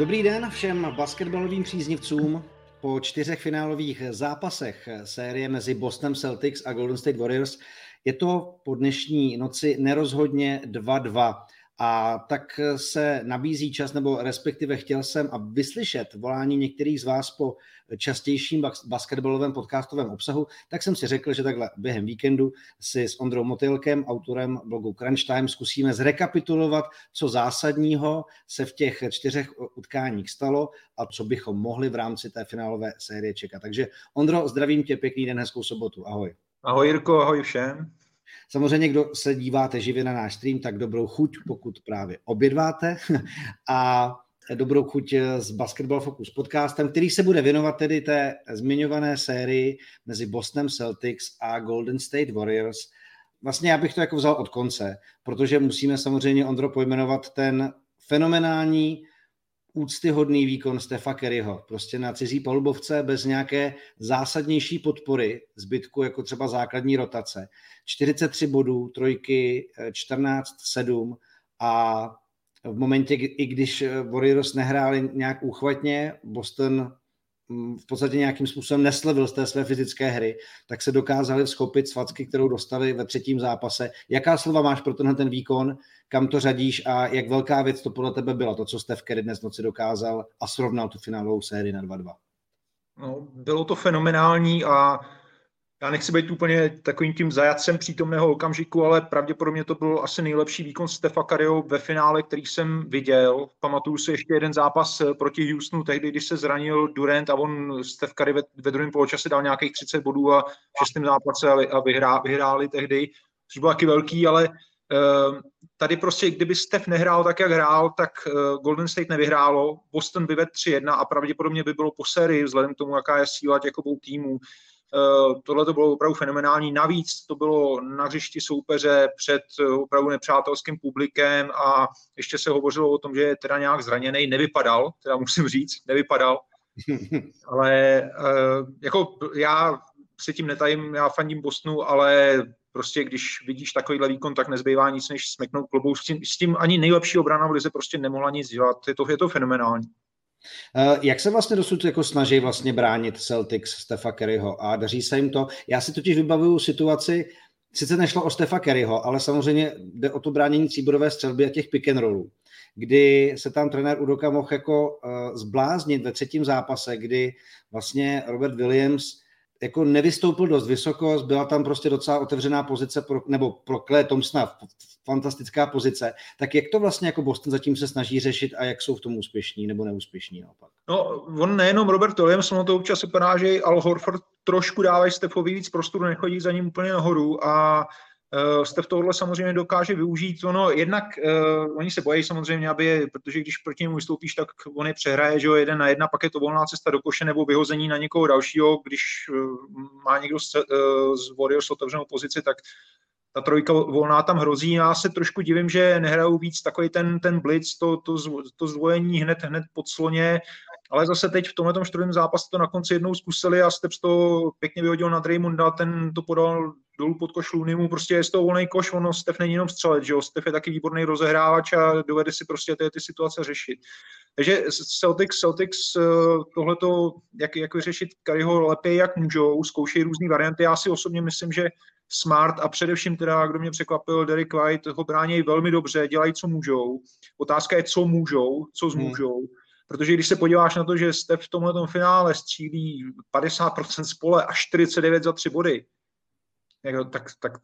Dobrý den všem basketbalovým příznivcům. Po 4 finálových zápasech série mezi Boston Celtics a Golden State Warriors je to po dnešní noci nerozhodně 2-2. A tak se nabízí čas, nebo respektive chtěl jsem a vyslyšet volání některých z vás po častějším basketbalovém podcastovém obsahu, tak jsem si řekl, že takhle během víkendu si s Ondrou Motylkem, autorem blogu Crunch Time, zkusíme zrekapitulovat, co zásadního se v těch 4 utkáních stalo a co bychom mohli v rámci té finálové série čekat. Takže Ondro, zdravím tě, pěkný den, hezkou sobotu, ahoj. Ahoj Jirko, ahoj všem. Samozřejmě, kdo se díváte živě na náš stream, tak dobrou chuť, pokud právě obědváte, a dobrou chuť s Basketball Focus podcastem, který se bude věnovat tedy té zmiňované sérii mezi Bostonem Celtics a Golden State Warriors. Vlastně já bych to jako vzal od konce, protože musíme samozřejmě, Ondro, pojmenovat ten fenomenální, úctyhodný výkon Stepha Curryho. Prostě na cizí palubovce bez nějaké zásadnější podpory zbytku, jako třeba základní rotace. 43 bodů, trojky, 14-7, a v momentě, i když Warriors nehráli nějak úchvatně, Boston v podstatě nějakým způsobem neslevil z té své fyzické hry, tak se dokázali schopit svacky, kterou dostali ve 3. zápase. Jaká slova máš pro tenhle ten výkon, kam to řadíš a jak velká věc to podle tebe byla, to, co Steph Curry dnes noci dokázal a srovnal tu finálovou sérii na 2-2? No, bylo to fenomenální a já nechci být úplně takovým tím zajatcem přítomného okamžiku, ale pravděpodobně to byl asi nejlepší výkon Stepha Curryho ve finále, který jsem viděl. Pamatuju si ještě jeden zápas proti Houstonu, tehdy, když se zranil Durant a on, Steph Curry, ve druhém poločase dal nějakých 30 bodů a v 6. zápase a vyhráli tehdy, což bylo taky velký, ale tady prostě, kdyby Steph nehrál tak, jak hrál, tak Golden State nevyhrálo, Boston vyved 3-1 a pravděpodobně by bylo po sérii, vzhledem k tomu, jaká je síla těch obou týmů. Tohle to bylo opravdu fenomenální. Navíc to bylo na hřišti soupeře před opravdu nepřátelským publikem a ještě se hovořilo o tom, že je teda nějak zraněný. Nevypadal, teda musím říct, nevypadal. Ale jako já se tím netajím, já fandím Bostonu, ale prostě když vidíš takovýhle výkon, tak nezbývá nic, než smeknout klobou. S tím ani nejlepší obrana v lize prostě nemohla nic dělat. Je to fenomenální. Jak se vlastně dosud jako snaží vlastně bránit Celtics Stepha Curryho a daří se jim to? Já si totiž vybavuju situaci, sice nešlo o Stepha Curryho, ale samozřejmě jde o to bránění tříbodové střelby a těch pick and rollů, kdy se tam trenér Udoka mohl jako zbláznit ve 3. zápase, kdy vlastně Robert Williams jako nevystoupil dost vysoko, byla tam prostě docela otevřená pozice pro Clay Thompsona, fantastická pozice. Tak jak to vlastně jako Boston zatím se snaží řešit a jak jsou v tom úspěšní nebo neúspěšní naopak? No, on nejenom Robert Williams, ono to občas vypadá, že Al Horford trošku dávají Stephovi víc prostoru, nechodí za ním úplně nahoru a Steph tohle samozřejmě dokáže využít. Ono jednak, oni se bojí samozřejmě, protože když proti němu vystoupíš, tak on je přehraje, že jo, 1-1, pak je to volná cesta do koše nebo vyhození na někoho dalšího. Když má někdo z Warriors otevřenou pozici, tak ta trojka volná tam hrozí. Já se trošku divím, že nehrajou víc takový ten blitz, to zdvojení hned pod sloně, ale zase teď v tomhle 4. zápase to na konci jednou zkusili a Steps to pěkně vyhodil na Draymonda, ten to podal dolů pod koš Looneymu, prostě je z toho volnej koš, ono Steph není jenom střelec, že jo, Steph je taky výborný rozehrávač a dovede si prostě ty situace řešit. Takže Celtics tohleto, jak vyřešit Curryho lepěji, jak můžou, zkoušejí různý varianty. Já si osobně myslím, že Smart a především teda, kdo mě překvapil, Derek White, ho bránějí velmi dobře, dělají, co můžou. Otázka je, co můžou, co zmůžou. Protože když se podíváš na to, že Steph v tomhletom finále střílí 50% z pole a 49 za 3 body, tak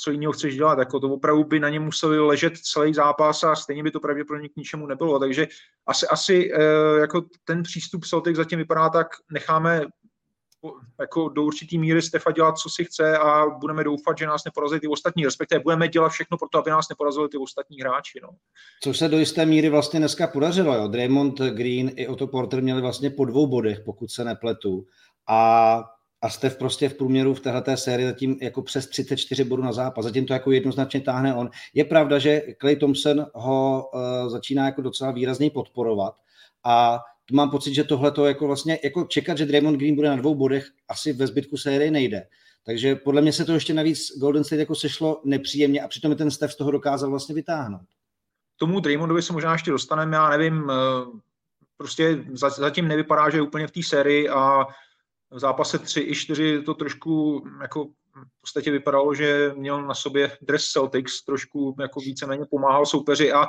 co jiného chceš dělat? Jako to opravdu by na něm museli ležet celý zápas a stejně by to pravděpodobně k ničemu nebylo. Takže asi jako ten přístup Celtic zatím vypadá tak, necháme jako do určitý míry Stefa dělat, co si chce, a budeme doufat, že nás neporazí ty ostatní, respektive budeme dělat všechno pro to, aby nás neporazili ty ostatní hráči. No. Což se do jisté míry vlastně dneska podařilo. Jo? Draymond Green i Otto Porter měli vlastně po 2 bodech, pokud se nepletu. A Steph prostě v průměru v téhleté sérii zatím jako přes 34 bodů na zápas. Zatím to jako jednoznačně táhne on. Je pravda, že Clay Thompson ho začíná jako docela výrazně podporovat a mám pocit, že tohle to jako vlastně jako čekat, že Draymond Green bude na 2 bodech, asi ve zbytku série nejde. Takže podle mě se to ještě navíc Golden State jako sešlo nepříjemně a přitom ten Steph z toho dokázal vlastně vytáhnout. Tomu Draymondovi se možná ještě dostaneme, já nevím, prostě zatím nevypadá, že je úplně v té sérii a v zápase 3 i 4 to trošku jako v podstatě vypadalo, že měl na sobě dres Celtics, trošku jako víceméně pomáhal soupeři a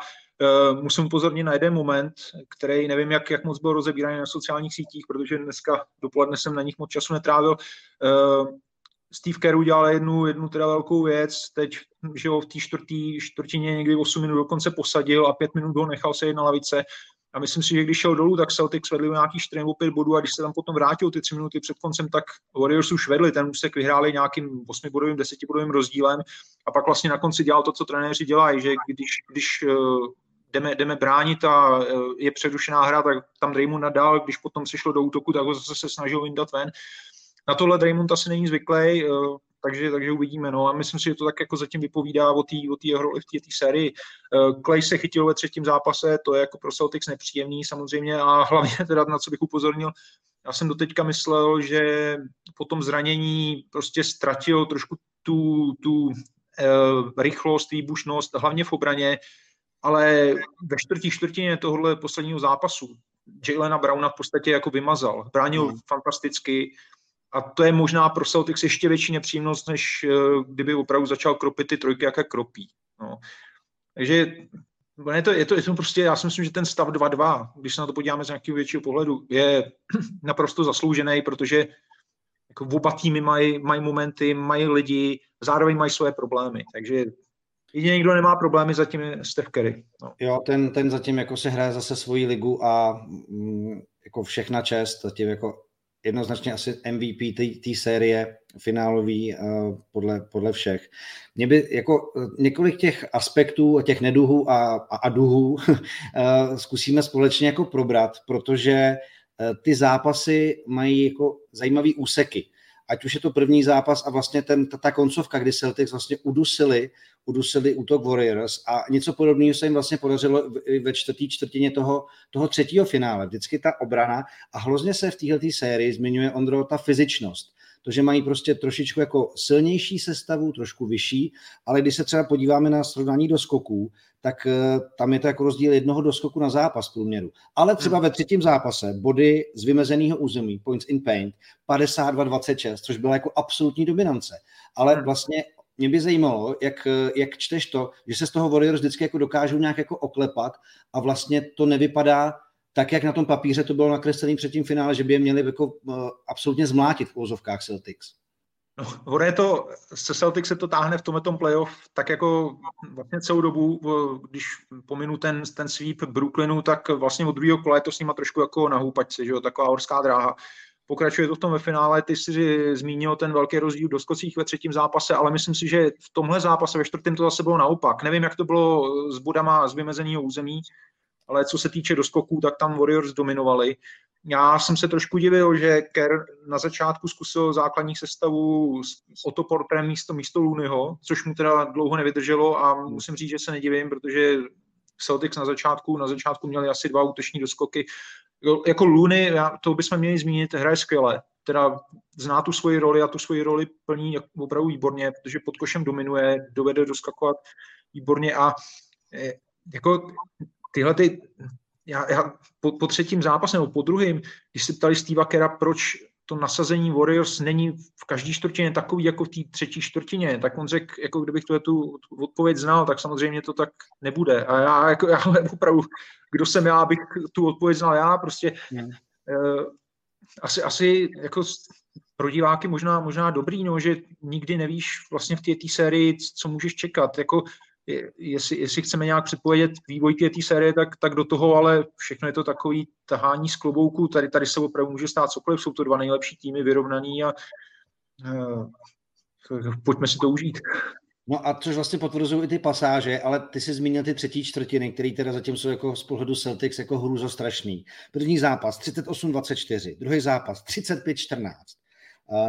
musím upozornit na jeden moment, který nevím, jak moc byl rozebíraný na sociálních sítích, protože dneska dopoledne jsem na nich moc času netrávil. Steve Kerr udělal jednu teda velkou věc, teď, že ho v té čtvrtině někdy 8 minut dokonce posadil a 5 minut ho nechal sedět na lavice. A myslím si, že když šel dolů, tak Celtics vedli o nějakých 4 nebo 5 bodů a když se tam potom vrátil ty 3 minuty před koncem, tak Warriors už vedli, ten úsek vyhráli nějakým 8bodovým, 10bodovým rozdílem a pak vlastně na konci dělal to, co trenéři dělají, že když jdeme bránit a je přerušená hra, tak tam Draymond nadal, když potom se šlo do útoku, tak ho zase se snažil vyndat ven. Na tohle Draymond asi není zvyklý, takže uvidíme. No. A myslím si, že to tak jako zatím vypovídá o té roli v té sérii. Clay se chytil ve třetím zápase, to je jako pro Celtics nepříjemný samozřejmě a hlavně teda, na co bych upozornil, já jsem doteďka myslel, že po tom zranění prostě ztratil trošku tu rychlost, výbušnost, hlavně v obraně, ale ve čtvrtině tohohle posledního zápasu Jaylena Browna v podstatě jako vymazal. Bránil fantasticky. A to je možná pro Celtics ještě větší nepříjemnost, než kdyby opravdu začal kropit ty trojky, jaké kropí. No. Takže je to prostě, já si myslím, že ten stav 2-2, když se na to podíváme z nějakého většího pohledu, je naprosto zasloužený, protože jako oba týmy mají momenty, mají lidi, zároveň mají svoje problémy. Takže jedině někdo nemá problémy, zatím je Steph Curry. No. Jo, ten zatím jako se hraje zase svoji ligu a jako všechna čest, zatím jako jednoznačně asi MVP té série finálový podle všech. Mě by jako několik těch aspektů, těch neduhů a duhů zkusíme společně jako probrat, protože ty zápasy mají jako zajímavý úseky. Ať už je to první zápas a vlastně ta koncovka, kdy Celtics vlastně udusili útok Warriors a něco podobného se jim vlastně podařilo ve čtvrtině toho třetího finále. Vždycky ta obrana a hrozně se v této sérii zmiňuje, Ondro, ta fyzičnost. To, že mají prostě trošičku jako silnější sestavu, trošku vyšší, ale když se třeba podíváme na srovnání doskoků, tak tam je to jako rozdíl jednoho doskoku na zápas průměru. Ale třeba ve třetím zápase body z vymezeného území, points in paint, 52-26, což byla jako absolutní dominance. Ale vlastně mě by zajímalo, jak čteš to, že se z toho Warriors vždycky jako dokážou nějak jako oklepat a vlastně to nevypadá tak, jak na tom papíře to bylo nakreslené před tím finále, že by je měli jako absolutně zmlátit v úvozovkách Celtics. No, se Celtics se to táhne v tomhletom playoff, tak jako vlastně celou dobu, když pominu ten sweep Brooklynu, tak vlastně od druhého kola je to s nima trošku jako na houpačce, že jo, taková horská dráha. Pokračuje to v tom ve finále, ty jsi zmínil ten velký rozdíl v doskocích ve třetím zápase, ale myslím si, že v tomhle zápase ve čtvrtém to zase bylo naopak. Nevím, jak to bylo s bodama z vymezeného území, ale co se týče doskoků, tak tam Warriors dominovali. Já jsem se trošku divil, že Kerr na začátku zkusil základní sestavu s Otoportem místo Looneyho, což mu teda dlouho nevydrželo a musím říct, že se nedivím, protože Celtics na začátku měli asi 2 útoční doskoky. Jako Looney, to bychom měli zmínit, hraje skvěle. Teda zná tu svoji roli a tu svoji roli plní opravdu výborně, protože pod košem dominuje, dovede doskakovat výborně a jako já po třetím zápase nebo po druhém, když se ptali Steva Kerra, proč to nasazení Warriors není v každé čtvrtině takový jako v té třetí čtvrtině, tak on řekl, jako kdybych tu odpověď znal, tak samozřejmě to tak nebude. A já opravdu, kdo jsem já, abych tu odpověď znal já, prostě asi jako pro diváky možná dobrý, no, že nikdy nevíš vlastně v té sérii, co můžeš čekat, jako Jestli chceme nějak předpovědět vývoj té série, tak do toho, ale všechno je to takový tahání z klobouku. Tady se opravdu může stát cokoliv, jsou to 2 nejlepší týmy vyrovnaný a pojďme si to užít. No a což vlastně potvrzují i ty pasáže, ale ty jsi zmínil ty třetí čtvrtiny, které teda zatím jsou jako z pohledu Celtics jako hrůzostrašný. První zápas 38-24, druhý zápas 35-14.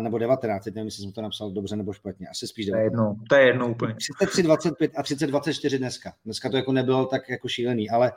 Nebo 19, nevím, jestli jsem to napsal dobře nebo špatně, asi spíš 19. To je jedno úplně. 33-25 a 30-24 dneska. Dneska to jako nebylo tak jako šílený, ale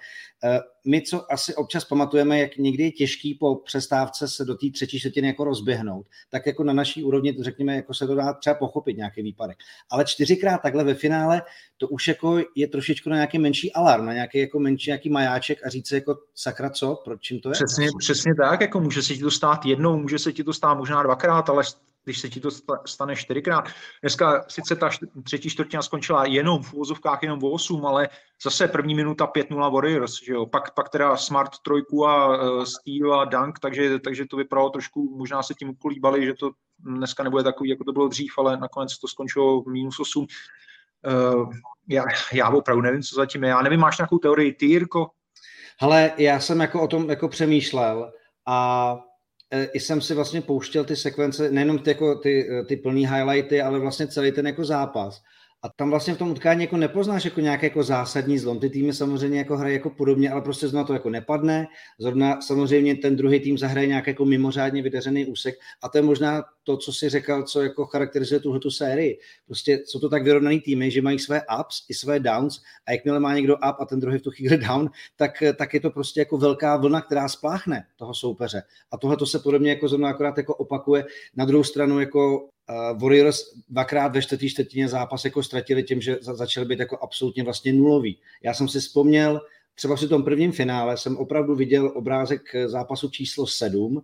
my, co asi občas pamatujeme, jak někdy je těžký po přestávce se do té třetí čtvrtiny jako rozběhnout, tak jako na naší úrovni, řekněme, jako se to dá třeba pochopit nějaký výpadek. Ale 4x takhle ve finále, to už jako je trošičku na nějaký menší alarm, na nějaký jako menší nějaký majáček a říct si jako sakra co, proč čím to je? Přesně tak, jako může se ti to stát jednou, může se ti to stát možná dvakrát, ale když se ti to stane 4x. Dneska sice ta třetí čtvrtina skončila jenom v uvozovkách jenom o 8, ale zase první minuta 5-0 Warriors, že jo? Pak teda Smart trojku a Steel a Dunk, takže to vypadalo trošku, možná se tím ukolíbali, že to dneska nebude takový, jako to bylo dřív, ale nakonec to skončilo -8. Já opravdu nevím, co zatím je. Já nevím, máš nějakou teorii ty, Jirko? Hele, já jsem jako o tom jako přemýšlel a jsem si vlastně pouštěl ty sekvence, nejenom ty plný highlighty, ale vlastně celý ten jako zápas. A tam vlastně v tom utkání jako nepoznáš jako nějaký jako zásadní zlom. Ty týmy samozřejmě jako hrají jako podobně, ale prostě zrovna to jako nepadne. Zrovna samozřejmě ten druhý tým zahraje nějaký jako mimořádně vydařený úsek a to je možná to, co jsi říkal, co jako charakterizuje tuhletu sérii. Prostě jsou to tak vyrovnaný týmy, že mají své ups i své downs a jakmile má někdo up a ten druhý v tu chvíli down, tak je to prostě jako velká vlna, která spláchne toho soupeře. A tohle to se podobně jako zrovna akorát jako opakuje. Na druhou stranu jako Warriors dvakrát ve čtvrtý čtvrtině zápas jako ztratili tím, že začali být jako absolutně vlastně nulový. Já jsem si vzpomněl, třeba při tom prvním finále jsem opravdu viděl obrázek zápasu číslo 7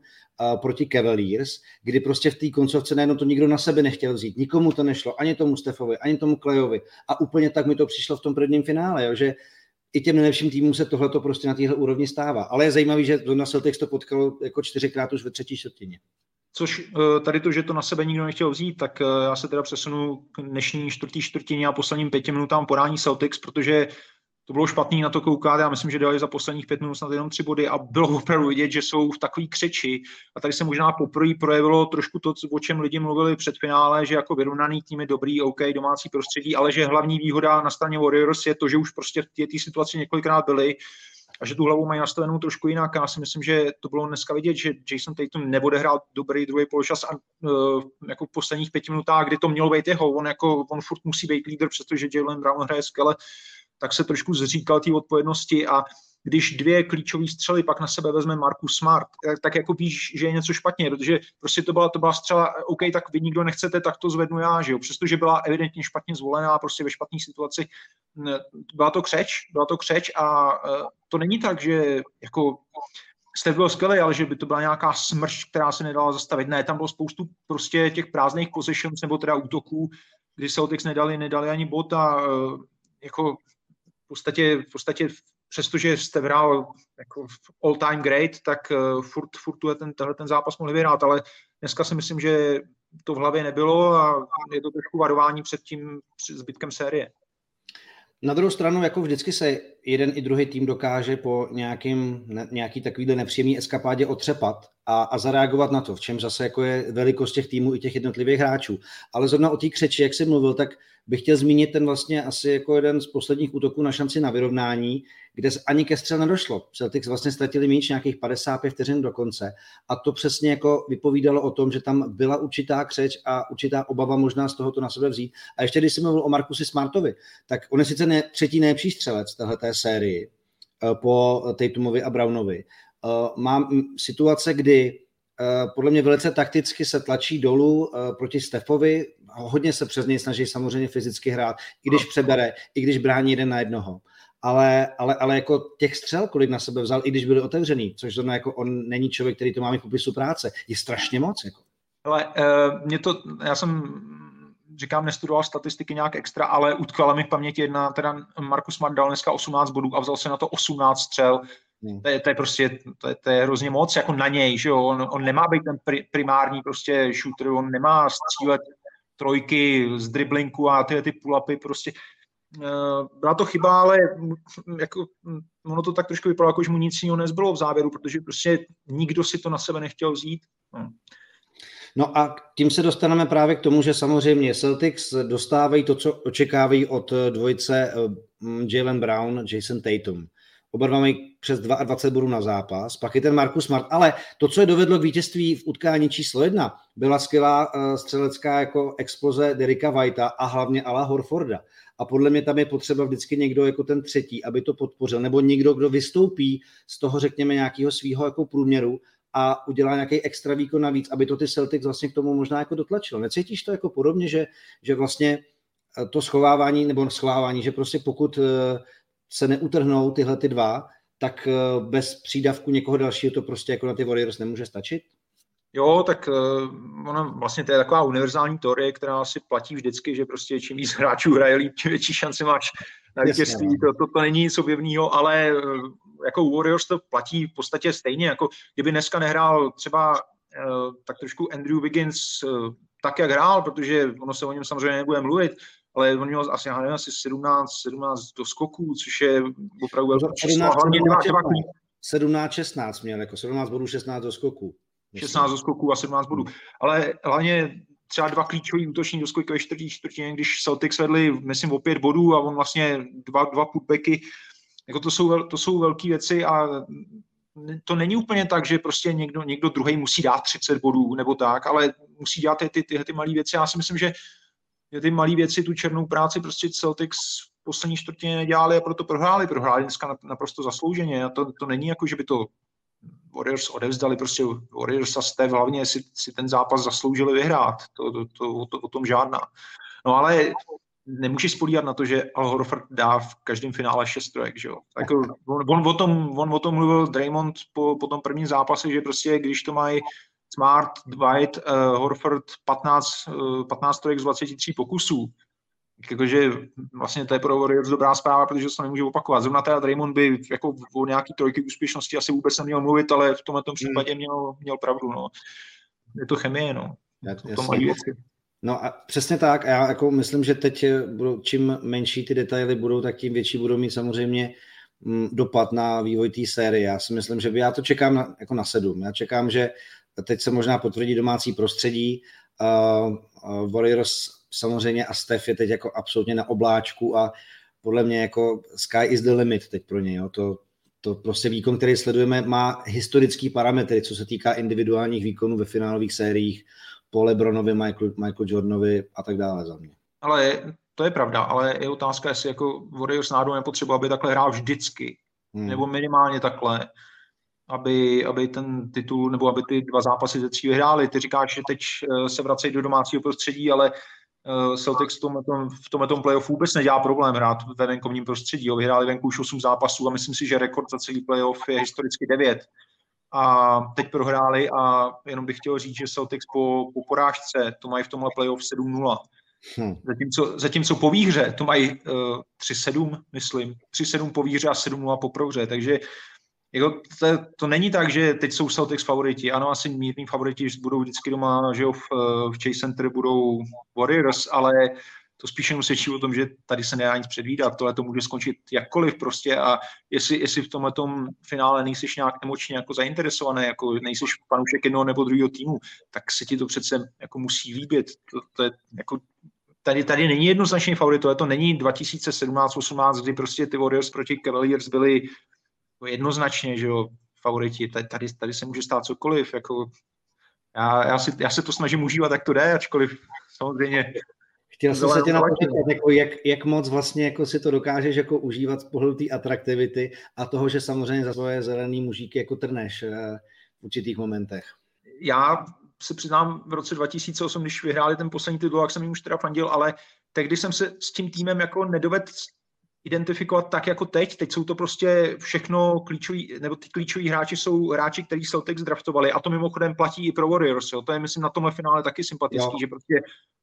proti Cavaliers, kdy prostě v té koncovce najednou to nikdo na sebe nechtěl vzít. Nikomu to nešlo, ani tomu Stephovi, ani tomu Clayovi. A úplně tak mi to přišlo v tom prvním finále, jo, že i těm nejlepším týmům se tohleto prostě na téhle úrovni stává. Ale je zajímavý, že na Celtics to potkalo jako 4x už ve třetí čtvrtině. Což tady to, že to na sebe nikdo nechtěl vzít, tak já se teda přesunu k dnešní čtvrtý čtvrtině a posledním 5 minutám porání Celtics, protože to bylo špatný na to koukat. Já myslím, že dali za posledních 5 minut snad jenom 3 body a bylo opravdu vidět, že jsou v takový křeči. A tady se možná poprvé projevilo trošku to, o čem lidi mluvili před finále, že jako vyrovnaný tým je dobrý, OK, domácí prostředí, ale že hlavní výhoda na straně Warriors je to, že už prostě v té situaci několikrát byli a že tu hlavu mají nastavenou trošku jinak. Já si myslím, že to bylo dneska vidět, že Jason Tatum neodehrál dobrý druhý poločas a jako v posledních 5 minutách, kdy to mělo být jeho, on furt musí být lídr, přestože Jaylen Brown hraje skvěle, tak se trošku zříkal té odpovědnosti a když 2 klíčové střely pak na sebe vezme Marcus Smart, tak jako víš, že je něco špatně, protože prostě to byla střela, OK, tak vy nikdo nechcete, tak to zvednu já, že jo, přestože byla evidentně špatně zvolená, prostě ve špatné situaci, byla to křeč a to není tak, že jako Steph byl skvělý, ale že by to byla nějaká smršť, která se nedala zastavit, ne, tam bylo spoustu prostě těch prázdných positions nebo teda útoků, kdy Celtics nedali ani bod a jako v podstatě přestože jste hrál jako all-time great, tak furt tenhle zápas mohli vyhrát, ale dneska si myslím, že to v hlavě nebylo a je to trošku varování před tím zbytkem série. Na druhou stranu, jako vždycky se jeden i druhý tým dokáže po nějaký takovýhle nepříjemný eskapádě otřepat a zareagovat na to, v čem zase jako je velikost těch týmů i těch jednotlivých hráčů. Ale zrovna o té křeči, jak jsi mluvil, tak bych chtěl zmínit ten vlastně asi jako jeden z posledních útoků na šanci na vyrovnání, kde ani ke střel nedošlo. Celtics vlastně ztratili míč nějakých 55 vteřin do konce a to přesně jako vypovídalo o tom, že tam byla určitá křeč a určitá obava možná z tohoto na sebe vzít. A ještě když jsem mluvil o Marcusi Smartovi, tak on je sice třetí nejlepší střelec téhleté sérii po Tatumovi a Brownovi. Mám situace, kdy podle mě velice takticky se tlačí dolů proti Stephovi, hodně se přes něj snaží samozřejmě fyzicky hrát, i když přebere, i když brání 1 na 1. Ale jako těch střel, kolik na sebe vzal, i když byly otevřený, což zrovna jako on není člověk, který to má mít v popisu práce, je strašně moc. Jako. Ale já jsem říkám, nestudoval statistiky nějak extra, ale utkala mi v paměti teda Marcus Smart dal dneska 18 bodů a vzal se na to 18 střel. To je prostě, to je hrozně moc, jako na něj, že jo, on nemá být ten primární prostě shooter, on nemá střílet trojky z driblinku a tyhle ty pull-upy prostě. Byla to chyba, ale jako, ono to tak trošku vypadalo, jako že mu nic jiného nezbylo v závěru, protože prostě nikdo si to na sebe nechtěl vzít. No a tím se dostaneme právě k tomu, že samozřejmě Celtics dostávají to, co očekávají od dvojice Jaylen Brown, Jason Tatum. Oba dva mají přes 22 bodů na zápas. Pak je ten Marcus Smart. Ale to, co je dovedlo k vítězství v utkání číslo 1, byla skvělá střelecká jako exploze Dereka Whitea a hlavně Ala Horforda. A podle mě tam je potřeba vždycky někdo jako ten třetí, aby to podpořil. Nebo někdo, kdo vystoupí z toho, řekněme, nějakého svýho jako průměru a udělá nějaký extra výkon navíc, aby to ty Celtics vlastně k tomu možná jako dotlačilo. Necítíš to jako podobně, že vlastně to schovávání, nebo schovávání, že prostě pokud se neutrhnou tyhle ty dva, tak bez přídavku někoho dalšího to prostě jako na ty Warriors nemůže stačit? Jo, tak ona vlastně to je taková univerzální teorie, která si platí vždycky, že prostě čím víc hráčů hraje líp, tím větší šance máš na vítězství. To není nic objevného, ale jako Warriors to platí v podstatě stejně. Jako kdyby dneska nehrál třeba tak trošku Andrew Wiggins tak, jak hrál, protože ono se o něm samozřejmě nebude mluvit, ale on měl asi, já nevím, asi 17 doskoků, což je opravdu velké číslo. 17-16 měl, jako 17 bodů, 16 doskoků. 16 doskoků a 17 bodů. Ale hlavně třeba dva klíčový útoční doskoky ve čtvrtí čtvrtině, když Celtics vedli, myslím, o 5 bodů a on vlastně dva putbacky. Jako to jsou velké věci a to není úplně tak, že prostě někdo druhý musí dát 30 bodů nebo tak, ale musí dělat ty malé věci. Já si myslím, že ty malé věci, tu černou práci prostě Celtics v poslední čtvrtině nedělali a proto prohráli dneska naprosto zaslouženě. A to není jako, že by to Warriors odevzdali, prostě Warriors a Steph hlavně si ten zápas zasloužili vyhrát. To o tom žádná. No ale nemůžeš spolíhat na to, že Al Horford dá v každém finále 6 trojek, že jo. Tak on o tom mluvil Draymond po tom prvním zápase, že prostě když to mají Smart, Dwight, Horford 15 trojek z 23 pokusů. Takže vlastně to je pro Warriors dobrá zpráva, protože to nemůže opakovat. Zrovna teda Draymond by jako o nějaký trojky úspěšnosti asi vůbec neměl mluvit, ale v tomhle případě měl pravdu. No. Je to chemie, no. No a přesně tak. A já jako myslím, že teď čím menší ty detaily budou, tak tím větší budou mít samozřejmě dopad na vývoj té série. Já si myslím, že já to čekám jako na 7. Já čekám, že teď se možná potvrdí domácí prostředí. Warriors samozřejmě a Steph je teď jako absolutně na obláčku a podle mě jako sky is the limit teď pro něj. To prostě výkon, který sledujeme, má historický parametry, co se týká individuálních výkonů ve finálových sériích po LeBronovi, Michael Jordanovi a tak dále za mě. Ale to je pravda, ale je otázka, jestli jako Warriors náhodou nepotřebuje, aby takhle hrál vždycky, nebo minimálně takhle, aby ten titul, nebo aby ty dva zápasy ze 3 vyhráli. Ty říkáš, že teď se vracejí do domácího prostředí, ale Celtics v tomhletom playoffu vůbec nedělá problém hrát ve venkovním prostředí. Vyhráli venku už 8 zápasů a myslím si, že rekord za celý playoff je historicky 9. A teď prohráli a jenom bych chtěl říct, že Celtics po porážce to mají v tomhle playoff 7-0. Zatímco po výhře to mají 3-7, myslím. 3-7 po výhře a 7-0 po prohře. Takže jako to není tak, že teď jsou Celtics favoriti. Ano, asi mírný favoriti budou vždycky doma, že v Chase Center budou Warriors, ale to spíše jenom svědčí o tom, že tady se nedá nic předvídat. Tohle to může skončit jakkoliv prostě a jestli v tomhletom finále nejsiš nějak emočně jako zainteresovaný, jako nejsiš fanoušek jednoho nebo druhého týmu, tak se ti to přece jako musí líbit. To je jako tady není jednoznačný favorit, tohle to není 2017-18, kdy prostě ty Warriors proti Cavaliers byli jednoznačně, že jo, favoriti, tady se může stát cokoliv, jako já se to snažím užívat, jak to jde, ačkoliv samozřejmě. Chtěl jsem se tě napočítat, jako jak moc vlastně jako si to dokážeš jako užívat z pohledu té atraktivity a toho, že samozřejmě za svoje zelený mužíky jako trneš v určitých momentech. Já se přiznám, v roce 2008, když vyhráli ten poslední titul, jak jsem jim už teda fandil, ale tehdy jsem se s tím týmem jako nedovedl identifikovat tak jako teď. Teď jsou to prostě všechno klíčoví, nebo ty klíčoví hráči jsou hráči, kteří Celtics draftovali a to mimochodem platí i pro Warriors. Jo. To je, myslím, na tomhle finále taky sympatický, jo. Že prostě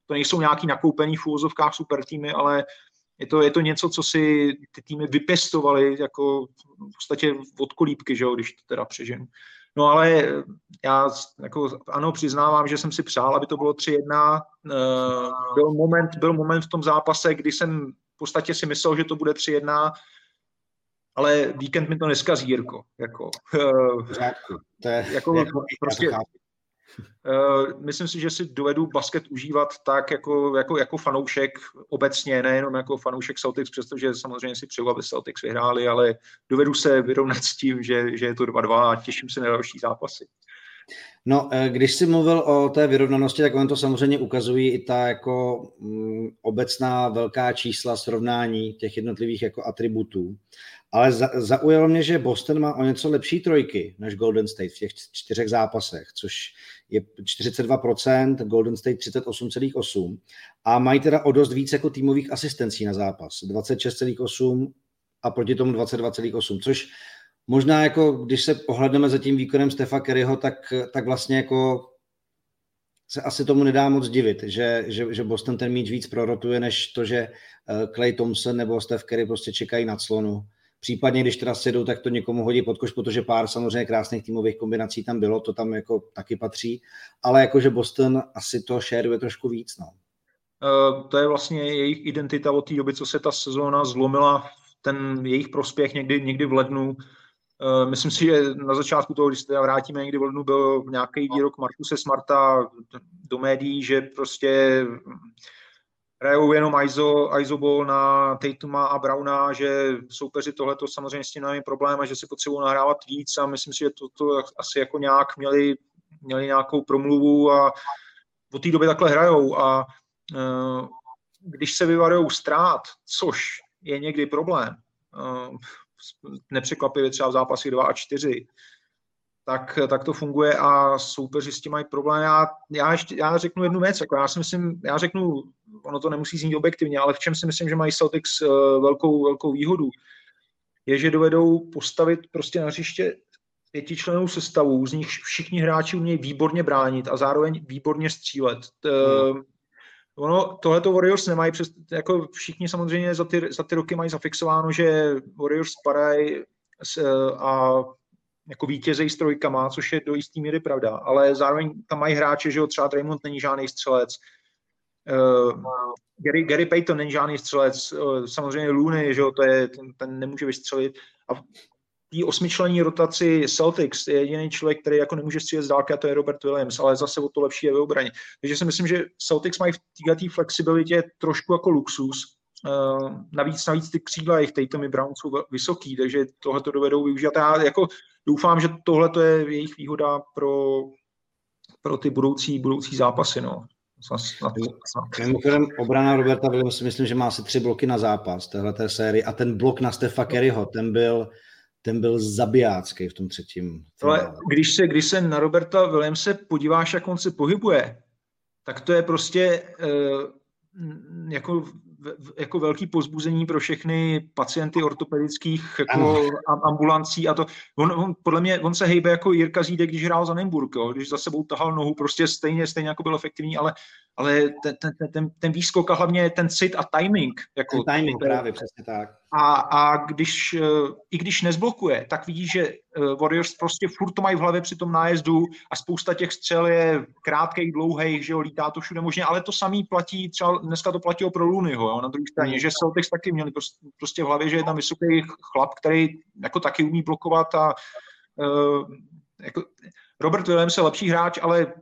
to nejsou nějaký nakoupený v úvozovkách super týmy, ale je to něco, co si ty týmy vypěstovaly jako v podstatě od kolíbky, že jo, když to teda přeženu. No ale já jako, ano, přiznávám, že jsem si přál, aby to bylo 3-1. Byl moment v tom zápase, kdy jsem v podstatě si myslel, že to bude 3-1, ale víkend mi to dneska zírko. Jako, to je, jako, prostě, Myslím si, že si dovedu basket užívat tak jako fanoušek obecně, nejenom jako fanoušek Celtics, přestože samozřejmě si přeju, aby Celtics vyhráli, ale dovedu se vyrovnat s tím, že je to 2-2 a těším se na další zápasy. No, když jsi mluvil o té vyrovnanosti, tak on to samozřejmě ukazují i ta jako obecná velká čísla srovnání těch jednotlivých jako atributů. Ale zaujalo mě, že Boston má o něco lepší trojky než Golden State v těch 4 zápasech, což je 42%, Golden State 38,8 a mají teda o dost víc jako týmových asistencí na zápas, 26,8 a proti tomu 22,8, což možná jako, když se pohledneme za tím výkonem Stepha Curryho, tak vlastně jako se asi tomu nedá moc divit, že Boston ten míč víc prorotuje, než to, že Clay Thompson nebo Steph Curry prostě čekají na clonu. Případně, když teda sedou, tak to někomu hodí pod koš, protože pár samozřejmě krásných týmových kombinací tam bylo, to tam jako taky patří, ale jakože Boston asi to šeruje trošku víc, no. To je vlastně jejich identita od té doby, co se ta sezóna zlomila, ten jejich prospěch někdy v lednu. Myslím si, že na začátku toho, když se teda vrátíme někdy v lednu, byl nějaký výrok Marcuse Smarta do médií, že prostě hrajou jenom ISO ball na Tatuma a Browna, že soupeři tohleto samozřejmě s tím nemají problém a že si potřebují nahrávat víc a myslím si, že to asi jako nějak měli nějakou promluvu a od té doby takhle hrajou a když se vyvarujou ztrát, což je někdy problém, nepřekvapivě třeba v zápasech 2-4, tak to funguje a soupeři s tím mají problém. Já řeknu jednu věc, jako já řeknu, ono to nemusí znít objektivně, ale v čem si myslím, že mají Celtics velkou výhodu, je, že dovedou postavit prostě na hřiště 5člennou sestavu, z nich všichni hráči umějí výborně bránit a zároveň výborně střílet. Ono, tohleto Warriors nemají, jako všichni samozřejmě za ty roky mají zafixováno, že Warriors padají a jako vítězejí s trojkama, což je do jistý míry pravda, ale zároveň tam mají hráče, že jo, třeba Draymond není žádný střelec, Gary Payton není žádný střelec, samozřejmě Looney, že jo, to je, ten nemůže vystřelit a v té 8členní rotaci Celtics je jediný člověk, který jako nemůže střílet z dálky a to je Robert Williams, ale zase o to lepší je ve obraně. Takže si myslím, že Celtics mají v této flexibilitě trošku jako luxus. Navíc ty křídla jejich Tatum i Brown jsou vysoký, takže tohle to dovedou využít. Já jako doufám, že tohle to je jejich výhoda pro ty budoucí zápasy. No. Mimochodem obrana Roberta Williams si myslím, že má asi 3 bloky na zápas téhleté série a ten blok na Stepha Curryho, ten byl zabijácký v tom třetím. Ale když se na Roberta Williamse podíváš, jak on se pohybuje, tak to je prostě jako velký povzbuzení pro všechny pacienty ortopedických jako ambulancí a to. On podle mě se hejbe jako Jirka Zídek, když hrál za Nymburk, jo, když za sebou tahal nohu, prostě stejně jako byl efektivní, ale ten výskok a hlavně ten cit a timing. Jako, ten timing to, právě, přesně tak. A když, i když nezblokuje, tak vidíš, že Warriors prostě furt to mají v hlavě při tom nájezdu a spousta těch střel je krátkých, dlouhých, že jo, lítá to všude možně, ale to samý platí, třeba dneska to platilo pro Looneyho, jo, na druhé straně, že Celtics taky měli prostě v hlavě, že je tam vysoký chlap, který jako taky umí blokovat a jako Robert Williams je lepší hráč, ale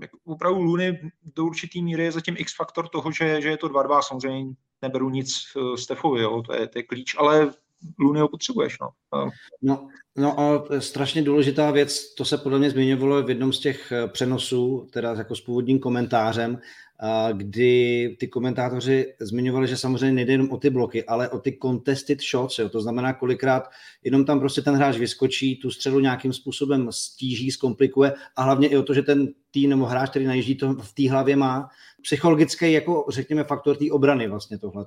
jako opravdu Looney do určitý míry je zatím X-faktor toho, že je to 2-2, samozřejmě neberu nic Stephovi, jo, to je klíč, ale Looneyho potřebuješ, no. No a strašně důležitá věc, to se podle mě zmiňovalo v jednom z těch přenosů, teda jako s původním komentářem, kdy ty komentátoři zmiňovali, že samozřejmě nejde jenom o ty bloky, ale o ty contested shots, jo? To znamená kolikrát jenom tam prostě ten hráč vyskočí, tu střelu nějakým způsobem stíží, zkomplikuje a hlavně i o to, že ten tým nebo hráč, který najíždí, to v té hlavě má psychologický, jako řekněme, faktor té obrany vlastně tohle.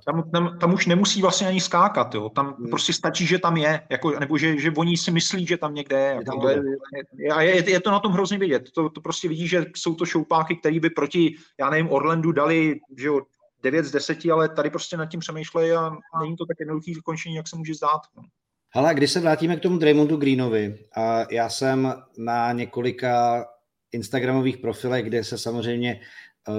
Tam už nemusí vlastně ani skákat, jo? Tam prostě stačí, že tam je, jako, nebo že oni si myslí, že tam někde je. A je to na tom hrozně vidět. To prostě vidí, že jsou to šoupáky, který by proti, já nevím, Orlandu dali, že jo, 9 z 10, ale tady prostě nad tím přemýšlejí a není to tak jednoduchý dokončení, jak se může zdát. Hele, když se vrátíme k tomu Draymondu Greenovi, já jsem na několika instagramových profilech, kde se samozřejmě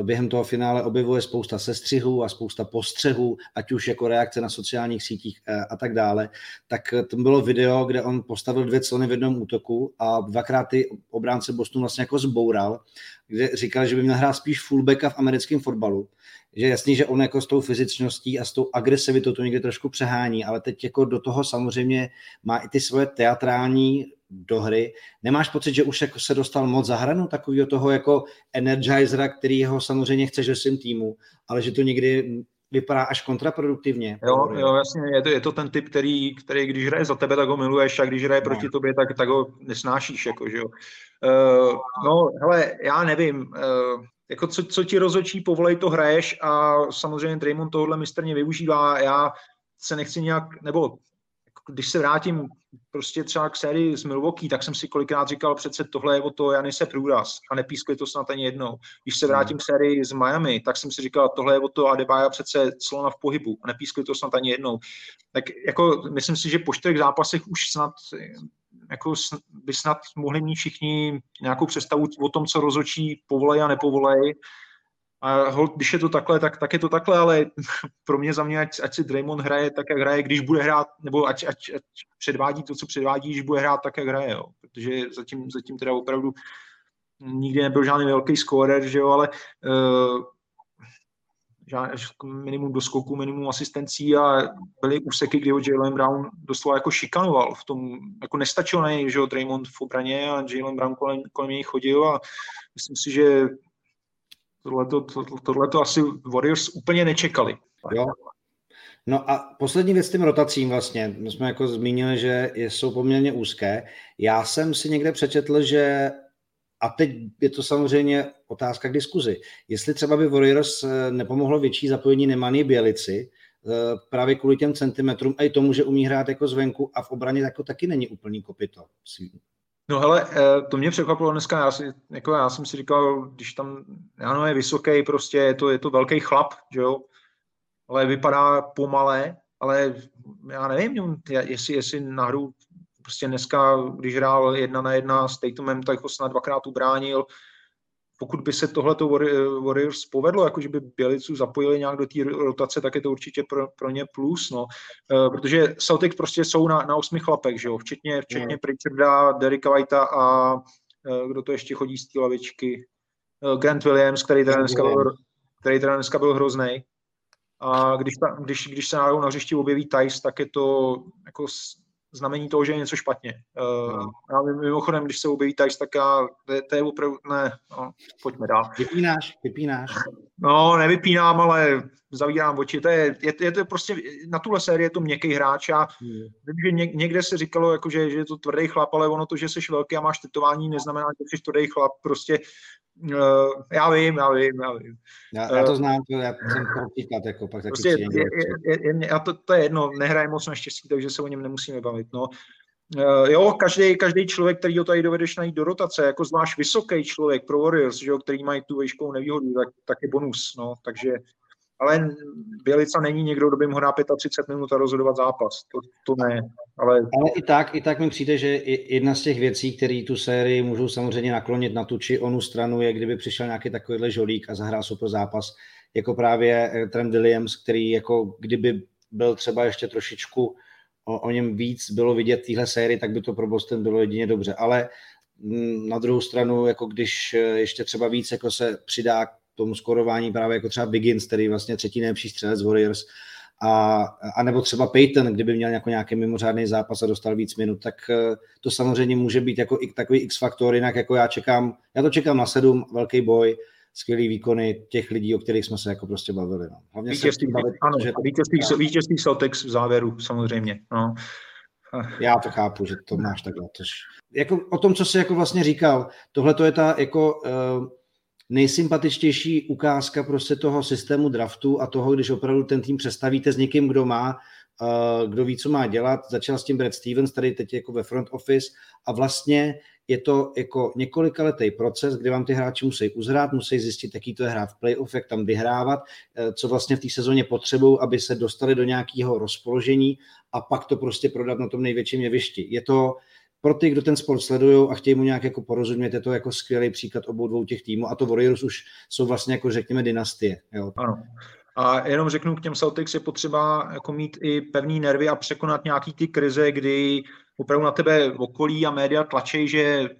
během toho finále objevuje spousta sestřihů a spousta postřehů, ať už jako reakce na sociálních sítích a tak dále, tak tam bylo video, kde on postavil dvě clony v jednom útoku a dvakrát ty obránce Bostonu vlastně jako zboural, kde říkal, že by měl hrát spíš fullbacka v americkém fotbalu. Že jasný, že on jako s tou fyzičností a s tou agresivitou to někde trošku přehání, ale teď jako do toho samozřejmě má i ty svoje teatrální do hry. Nemáš pocit, že už jako se dostal moc za hranu takového toho jako energizera, který ho samozřejmě chceš ve svým týmu, ale že to někdy vypadá až kontraproduktivně? Jo, jasně, je to ten typ, který když hraje za tebe, tak ho miluješ, a když hraje proti tobě, tak ho nesnášíš, jako, že jo. Já nevím, jako co ti rozhodčí povolej, to hraješ, a samozřejmě Draymond tohle mistrně využívá. Já se nechci nějak, nebo když se vrátím prostě třeba k sérii z Milwaukee, tak jsem si kolikrát říkal, přece tohle je o to Janise průraz, a nepískli to snad ani jednou. Když se vrátím k sérii z Miami, tak jsem si říkal, tohle je o to Adebayo, přece slona v pohybu, a nepískli to snad ani jednou. Tak jako myslím si, že po 4 zápasech už snad jako by snad mohli mít všichni nějakou představu o tom, co rozhodčí povolej a nepovolej. A když je to takhle, tak je to takhle, ale pro mě, za mě, ať si Draymond hraje tak, jak hraje, když bude hrát, nebo ať předvádí to, co předvádí, když bude hrát tak, jak hraje, jo. Protože zatím teda opravdu nikdy nebyl žádný velký scorer, že jo, ale minimum doskoků, minimum asistencí, a byly úseky, kdy ho Jaylen Brown doslova jako šikanoval v tom, jako nestačil na něj, že jo, Draymond v obraně, a Jaylen Brown kolem něj chodil, a myslím si, že tohle to asi Warriors úplně nečekali. Jo. No a poslední věc s tím rotacím vlastně. My jsme jako zmínili, že jsou poměrně úzké. Já jsem si někde přečetl, že, a teď je to samozřejmě otázka k diskuzi, jestli třeba by Warriors nepomohlo větší zapojení Nemanje Bjelici, právě kvůli těm centimetrům a i tomu, že umí hrát jako zvenku a v obraně jako taky není úplný kopyto. No hele, to mě překvapilo dneska, já jsem si říkal, když tam, ano, je vysoký, prostě je to velký chlap, že jo, ale vypadá pomalé, ale já nevím, jestli na hru prostě dneska, když hrál 1-1 s Tatumem, tak ho snad 2x ubránil. Pokud by se tohleto Warriors povedlo, jakože by Bjelicu zapojili nějak do té rotace, tak je to určitě pro ně plus, no. Protože Celtics prostě jsou na 8 chlapech, že jo, včetně Pritcharda, Dereka Whitea a kdo to ještě chodí z té lavičky, Grant Williams, který teda dneska byl hroznej. A když se na hřišti objeví Tice, tak je to jako znamení toho, že je něco špatně. A mimochodem, když se objeví Tice, tak to je opravdu... Ne, no, pojďme dál. Vypínáš. No, nevypínám, ale zavírám oči. To je prostě, na tuhle sérii je to měkký hráč, a někde se říkalo, že je to tvrdý chlap, ale ono to, že jsi velký a máš tetování, neznamená, že jsi tvrdý chlap. Prostě já vím. Já to znám, já jsem příklad, jako pak taky prostě a to je jedno, nehraje moc na štěstí, takže se o něm nemusíme bavit, no. Jo, každý člověk, který ho tady dovedeš najít do rotace, jako zvlášť vysoký člověk pro Warriors, že jo, který mají tu výškovou nevýhodu, tak je bonus, no, takže, ale Bjelica není někdo, kdo by mu hrál 35 minut a rozhodovat zápas, to ne. Ale i tak mi přijde, že jedna z těch věcí, které tu sérii můžou samozřejmě naklonit na tu či onu stranu, je, kdyby přišel nějaký takovýhle žolík a zahrál super zápas, jako právě Trent Dilliams, který jako kdyby byl třeba ještě trošičku o něm víc bylo vidět téhle sérii, tak by to pro Boston bylo jedině dobře. Ale na druhou stranu, jako když ještě třeba víc jako se přidá k tomu skorování právě jako třeba Wiggins, který vlastně třetí nejlepší střelec Warriors, a nebo třeba Payton, kdyby měl nějaký mimořádný zápas a dostal víc minut, tak to samozřejmě může být jako takový X-faktor, jinak jako já to čekám na 7, velký boj, skvělý výkony těch lidí, o kterých jsme se jako prostě bavili. No. Hlavně vítězství Celtics v závěru, samozřejmě. No. Já to chápu, že to máš takhle. Jako o tom, co jsi jako vlastně říkal, tohle to je ta jako nejsympatičtější ukázka prostě toho systému draftu a toho, když opravdu ten tým přestavíte s někým, kdo má, kdo ví, co má dělat. Začal s tím Brad Stevens, tady teď jako ve front office, a vlastně je to jako několikaletý proces, kdy vám ty hráči musí uzrát, musí zjistit, jaký to je hrát v playoff, jak tam vyhrávat, co vlastně v té sezóně potřebují, aby se dostali do nějakého rozpoložení, a pak to prostě prodat na tom největším jevišti. Je to pro ty, kdo ten sport sledují a chtějí mu nějak jako porozumět, je to jako skvělý příklad obou dvou těch týmů a to Warriors už jsou vlastně jako řekněme dynastie. Jo. Ano. A jenom řeknu, k těm Celtics je potřeba jako mít i pevný nervy a překonat nějaký ty krize, kdy opravdu na tebe okolí a média tlačí, že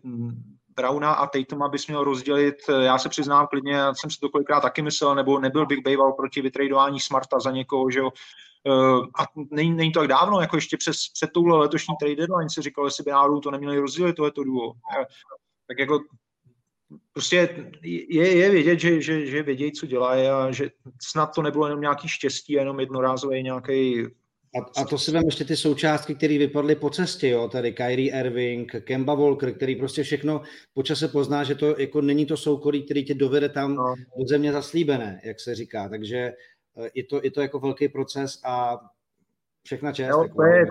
Browna a Tatuma bys měl rozdělit. Já se přiznám klidně, já jsem si to kolikrát taky myslel, nebo nebyl bych bejval proti vytradování Smarta za někoho, že jo. A není to tak dávno, jako ještě před touhle letošní trade deadline si říkal, jestli by náhodou to neměli rozdělit, tohleto duo. Tak jako prostě je vědět, že vědějí, co dělají a že snad to nebylo jenom nějaký štěstí, jenom jednorázový nějaký. A to si vem ještě ty součástky, které vypadly po cestě, jo, tady Kyrie Irving, Kemba Walker, který prostě všechno po čase pozná, že to jako není to soukolí, který tě dovede tam do země zaslíbené, jak se říká, takže je to jako velký proces a všechna čest. Jo,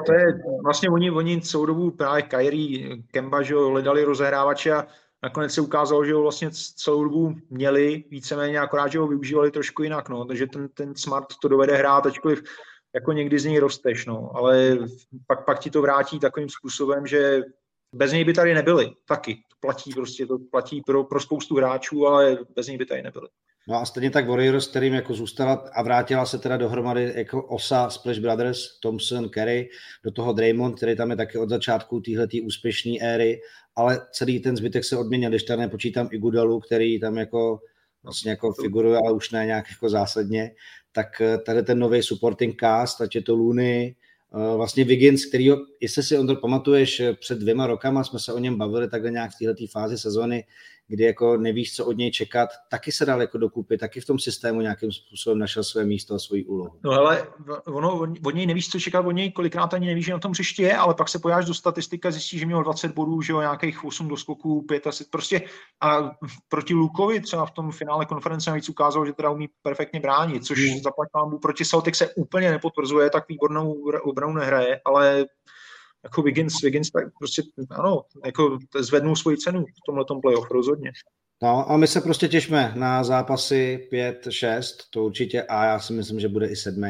to je vlastně oni celou dobu právě Kyrie, Kemba, že jo, hledali rozehrávače a nakonec se ukázalo, že ho vlastně celou dobu měli, víceméně akorát, že ho využívali trošku jinak, no, takže ten Smart to dovede hrát, ačkoliv jako někdy z něj rosteš, no, ale pak ti to vrátí takovým způsobem, že bez něj by tady nebyli, taky. To platí pro spoustu hráčů, ale bez něj by tady nebyli. No a stejně tak Warriors, kterým jako zůstala a vrátila se teda dohromady jako osa Splash Brothers, Thompson, Curry, do toho Draymond, který tam je taky od začátku téhletý úspěšné éry, ale celý ten zbytek se odměnil, když tam nepočítám Iguodalu, který tam jako vlastně jako figuruje, ale už ne nějak jako zásadně, tak tady ten nový supporting cast, ať je to Looney, vlastně Wiggins, kterýho, jestli si Ondro pamatuješ, před 2 rokama jsme se o něm bavili takhle nějak v této fázi sezony, kdy jako nevíš, co od něj čekat, taky se dal jako dokupit, taky v tom systému nějakým způsobem našel své místo a svoji úlohu. No ale ono, od něj nevíš, co čekat, od něj kolikrát ani nevíš, že na tom hřišti je, ale pak se pojáš do statistika, zjistíš, že měl 20 bodů, že jo, nějakých 8 doskoků, 5 asi, prostě a proti Lukovi třeba v tom finále konference navíc ukázalo, že teda umí perfektně bránit, což zaplať pánbůh proti Celtic se úplně nepotvrzuje, tak výbornou obranu nehraje, ale jako Wiggins tak prostě, ano, jako zvednou svoji cenu v tomhletom playoff rozhodně. No a my se prostě těšíme na zápasy 5-6, to určitě, a já si myslím, že bude i 7.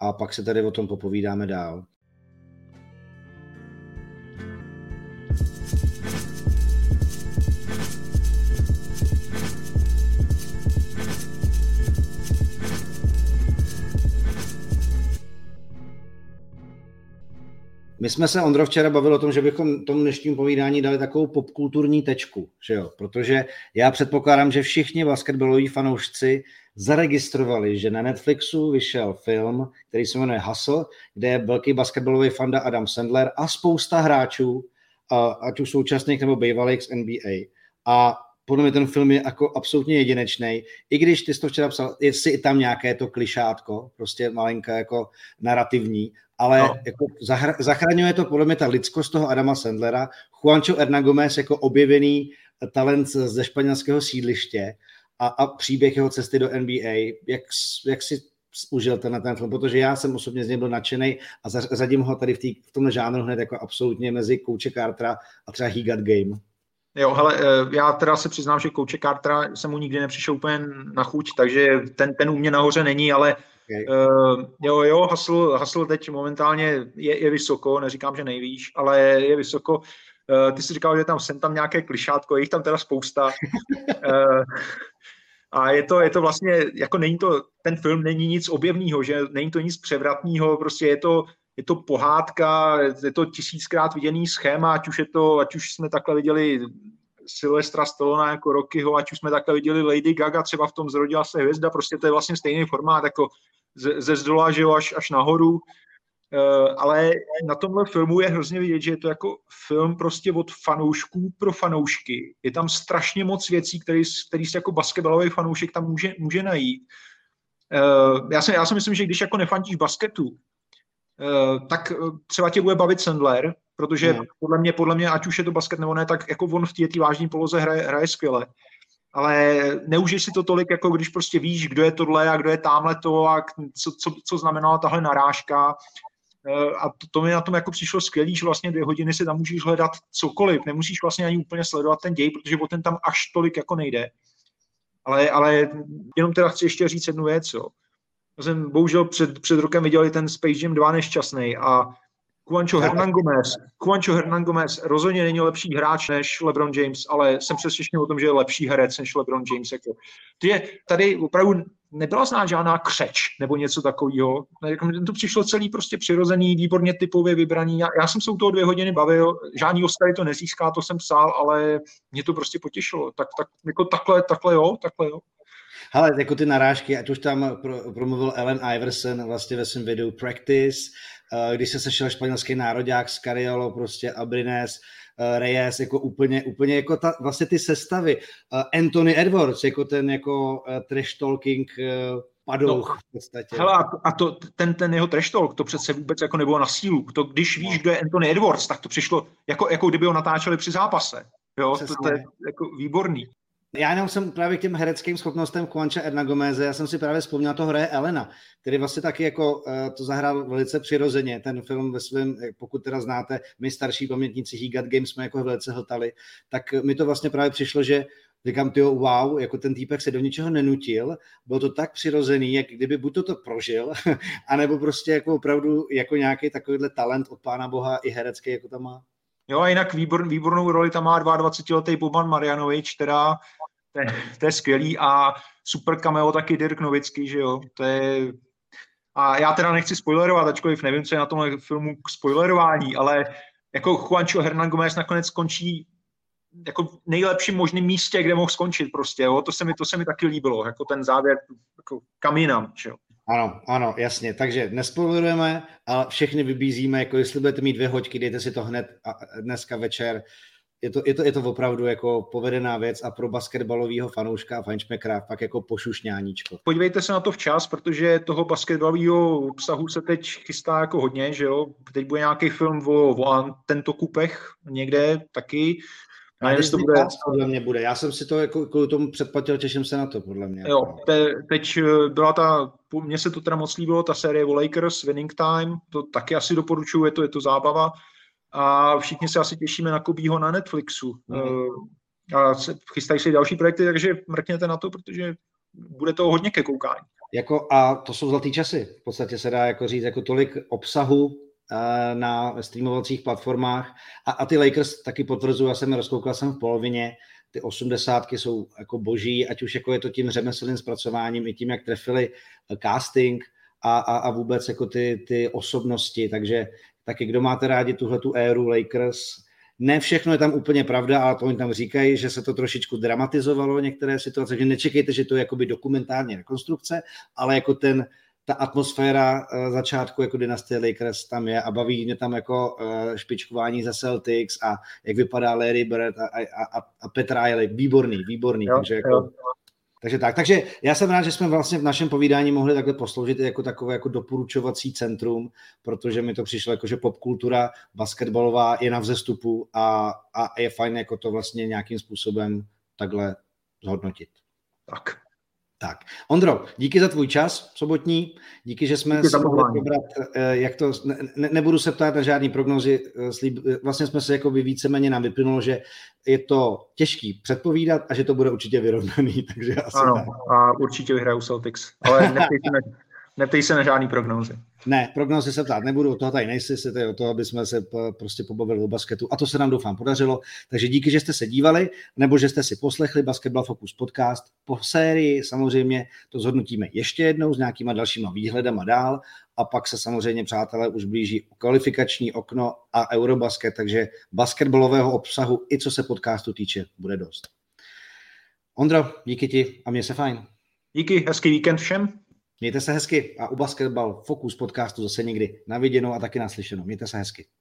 A pak se tady o tom popovídáme dál. My jsme se, Ondro, včera bavili o tom, že bychom tomu dnešnímu povídání dali takovou popkulturní tečku, že jo? Protože já předpokládám, že všichni basketbaloví fanoušci zaregistrovali, že na Netflixu vyšel film, který se jmenuje Hustle, kde je velký basketbalový fanda Adam Sandler a spousta hráčů, ať už současných nebo bývalých z NBA. A podle mě ten film je jako absolutně jedinečný. I když ty jsi to včera psal, jestli i tam nějaké to klišátko, prostě malinké jako narrativní, ale no, jako zachraňuje to podle mě ta lidskost toho Adama Sandlera. Juancho Hernangómez jako objevený talent ze španělského sídliště a příběh jeho cesty do NBA. Jak si užil ten film? Protože já jsem osobně z něj byl nadšenej a zadím ho tady v tomhle žánru hned jako absolutně mezi Coache Cartera a třeba He Got Game. Jo, hele, já teda se přiznám, že Coache Cartera jsem mu nikdy nepřišel úplně na chuť, takže ten u mě nahoře není, ale okay. Jo, Hustle teď momentálně je vysoko, neříkám, že nejvíš, ale je vysoko. Ty jsi říkal, že tam nějaké klišátko, je jich tam teda spousta. A je to vlastně, jako není to, ten film není nic objevného, že není to nic převratného, prostě je to pohádka, je to tisíckrát viděný schéma, ať už jsme takhle viděli Sylvestra Stallona jako Rockyho, ať už jsme takhle viděli Lady Gaga, třeba v tom Zrodila se hvězda, prostě to je vlastně stejný formát, jako ze zdola, že jo, až nahoru, ale na tomhle filmu je hrozně vidět, že je to jako film prostě od fanoušků pro fanoušky. Je tam strašně moc věcí, které si jako basketbalový fanoušek tam může najít. Já si myslím, že když jako nefantíš basketu, tak třeba tě bude bavit Sandler, protože podle mě, ať už je to basket nebo ne, tak jako on v té vážné poloze hraje skvěle. Ale neužiješ si to tolik, jako když prostě víš, kdo je tohle a kdo je támhle to a co znamenala tahle narážka. A to mi na tom jako přišlo skvělý, že vlastně 2 hodiny si tam můžeš hledat cokoliv. Nemusíš vlastně ani úplně sledovat ten děj, protože o ten tam až tolik jako nejde. Ale jenom teda chci ještě říct jednu věc, jo. Já jsem bohužel před rokem viděl i ten Space Jam 2 nešťastnej a Juancho Hernangómez rozhodně není lepší hráč než LeBron James, ale jsem přesvědčen o tom, že je lepší herec než LeBron James. Tady opravdu nebyla znát žádná křeč nebo něco takového. To přišlo celý prostě přirozený, výborně typově vybraný. Já jsem se u toho 2 hodiny bavil, žádný Oscary to nezíská, to jsem psal, ale mě to prostě potěšilo. Takhle jo. Hele, jako ty narážky, ať už tam promluvil Allen Iverson vlastně ve svém videu Practice, když se sešel španělský nároďák s Cariolo, prostě Abrines, Reyes, jako úplně jako ta, vlastně ty sestavy. Anthony Edwards, jako ten jako trash talking padouch v podstatě. Hele, a to, ten jeho trash talk, to přece vůbec jako nebylo na sílu. To, když víš, kdo je Anthony Edwards, tak to přišlo, jako kdyby ho natáčeli při zápase. Jo, to je jako výborný. Já jenom jsem právě k těm hereckým schopnostem Juancha Hernangómeze, já jsem si právě vzpomněl, to hraje Elena, který vlastně taky jako to zahrál velice přirozeně, ten film ve svém, pokud teda znáte, my starší pamětníci He Got Game jsme jako velice hltali, tak mi to vlastně právě přišlo, že říkám, tyjo, wow, jako ten týpek se do ničeho nenutil, bylo to tak přirozený, jak kdyby buď to prožil, anebo prostě jako opravdu jako nějaký takovýhle talent od pána boha i herecký jako tam má. Jo, a jinak výbornou roli tam má 22-letý Boban Marjanović, teda to je skvělý, a super cameo taky Dirk Nowitzki, že jo, to je... A já teda nechci spoilerovat, ačkoliv nevím, co je na tomhle filmu k spoilerování, ale jako Juancho Hernangómez nakonec skončí jako v nejlepším možném místě, kde mohl skončit prostě, jo, to se mi taky líbilo, jako ten závěr, jako kam jinam, že jo. Ano, jasně. Takže nespoilerujeme, ale všechny vybízíme, jako jestli budete mít 2 hoďky, dejte si to hned a dneska večer. Je to opravdu jako povedená věc a pro basketbalového fanouška a fanšmekra pak jako pošušňáníčko. Podívejte se na to včas, protože toho basketbalového obsahu se teď chystá jako hodně, že jo? Teď bude nějaký film o tento kupech někde taky. A to bude... podle mě bude. Já jsem si to jako kvůli tomu předplatil, těším se na to, podle mě. Jo, teď byla ta, mně se to teda moc líbilo, ta série o Lakers, Winning Time, to taky asi doporučuju, je to zábava. A všichni se asi těšíme na Kobeho na Netflixu. A chystají se další projekty, takže mrkněte na to, protože bude toho hodně ke koukání. Jako, a to jsou zlatý časy. V podstatě se dá jako říct, jako tolik obsahu na streamovacích platformách a ty Lakers taky potvrzuji, já jsem je rozkoukal jsem v polovině, ty 80 jsou jako boží, ať už jako je to tím řemeslným zpracováním i tím, jak trefili casting a vůbec jako ty osobnosti, takže taky kdo máte rádi tuhletu éru Lakers, ne všechno je tam úplně pravda, ale to oni tam říkají, že se to trošičku dramatizovalo některé situace, že nečekejte, že to je jakoby dokumentární rekonstrukce, ale jako ta atmosféra začátku jako dynastie Lakers tam je a baví mě tam jako špičkování za Celtics a jak vypadá Larry Bird a Pat Riley, výborný. Jo, takže, jako, takže já jsem rád, že jsme vlastně v našem povídání mohli takhle posloužit jako takové jako doporučovací centrum, protože mi to přišlo jako, že popkultura basketbalová je na vzestupu a je fajn jako to vlastně nějakým způsobem takhle zhodnotit. Tak. Ondro, díky za tvůj čas sobotní, díky, že jsme se mohli probrat, jak to, nebudu se ptát na žádný prognózy, vlastně jsme se jako by víceméně nám vyplynulo, že je to těžký předpovídat a že to bude určitě vyrovnaný, takže asi ano, tak. A určitě vyhraju Celtics, ale neptej se na žádný prognózy. Ne, prognózy se ptát nebudu, od toho tady nejsi, se tady od toho, aby jsme se prostě pobavili o basketu a to se nám doufám podařilo, takže díky, že jste se dívali, nebo že jste si poslechli Basketball Focus podcast po sérii, samozřejmě to zhodnotíme ještě jednou s nějakýma dalšíma výhledama dál a pak se samozřejmě, přátelé, už blíží kvalifikační okno a Eurobasket, takže basketbalového obsahu i co se podcastu týče, bude dost. Ondro, díky ti a mě se fajn. Díky, hezký víkend všem. Mějte se hezky a u Basketball Focus podcastu zase někdy. Na viděnou a taky naslyšenou. Mějte se hezky.